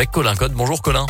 avec Colin Code. Bonjour Colin.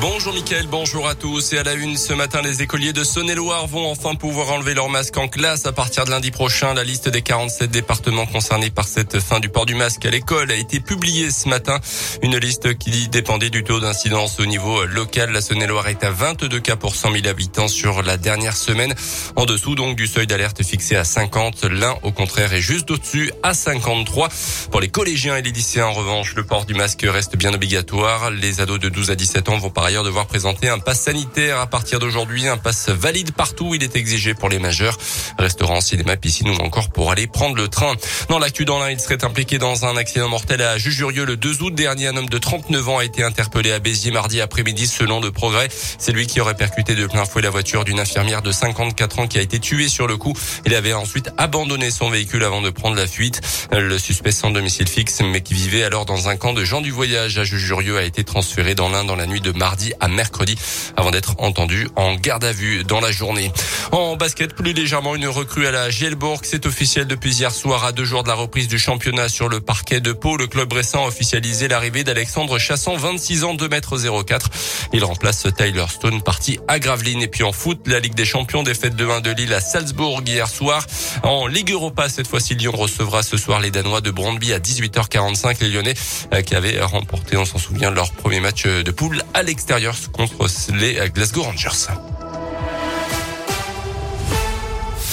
Bonjour Mickaël, bonjour à tous. Et à la une ce matin, les écoliers de Saône-et-Loire vont enfin pouvoir enlever leur masque en classe à partir de lundi prochain. La liste des 47 départements concernés par cette fin du port du masque à l'école a été publiée ce matin. Une liste qui dépendait du taux d'incidence au niveau local. La Saône-et-Loire est à 22 cas pour 100 000 habitants sur la dernière semaine. En dessous donc du seuil d'alerte fixé à 50. L'Ain au contraire est juste au-dessus à 53. Pour les collégiens et les lycéens en revanche, le port du masque reste bien obligatoire. Les ados de 12 à 17 ans vont par ailleurs devoir présenter un pass sanitaire à partir d'aujourd'hui, un pass valide partout où il est exigé pour les majeurs, restaurants, cinéma, piscine ou encore pour aller prendre le train. Dans l'actu, dans l'Ain, il serait impliqué dans un accident mortel à Jujurieux le 2 août dernier. Un homme de 39 ans a été interpellé à Béziers mardi après-midi selon Le Progrès. C'est lui qui aurait percuté de plein fouet la voiture d'une infirmière de 54 ans qui a été tuée sur le coup. Il avait ensuite abandonné son véhicule avant de prendre la fuite. Le suspect sans domicile fixe mais qui vivait alors dans un camp de gens du voyage à Jujurieux a été transféré dans l'Ain dans la nuit de mardi à mercredi avant d'être entendu en garde à vue dans la journée. En basket, plus légèrement, une recrue à la Gielburg. C'est officiel depuis hier soir à 2 jours de la reprise du championnat sur le parquet de Pau. Le club bressan a officialisé l'arrivée d'Alexandre Chasson, 26 ans, 2m04. Il remplace Taylor Stone, parti à Gravelines. Et puis en foot, la Ligue des Champions, défaite de 1 de Lille à Salzbourg hier soir. En Ligue Europa, cette fois-ci, Lyon recevra ce soir les Danois de Brondby à 18h45. Les Lyonnais qui avaient remporté, on s'en souvient, leur premier match de poule à l'extérieur contre les Glasgow Rangers.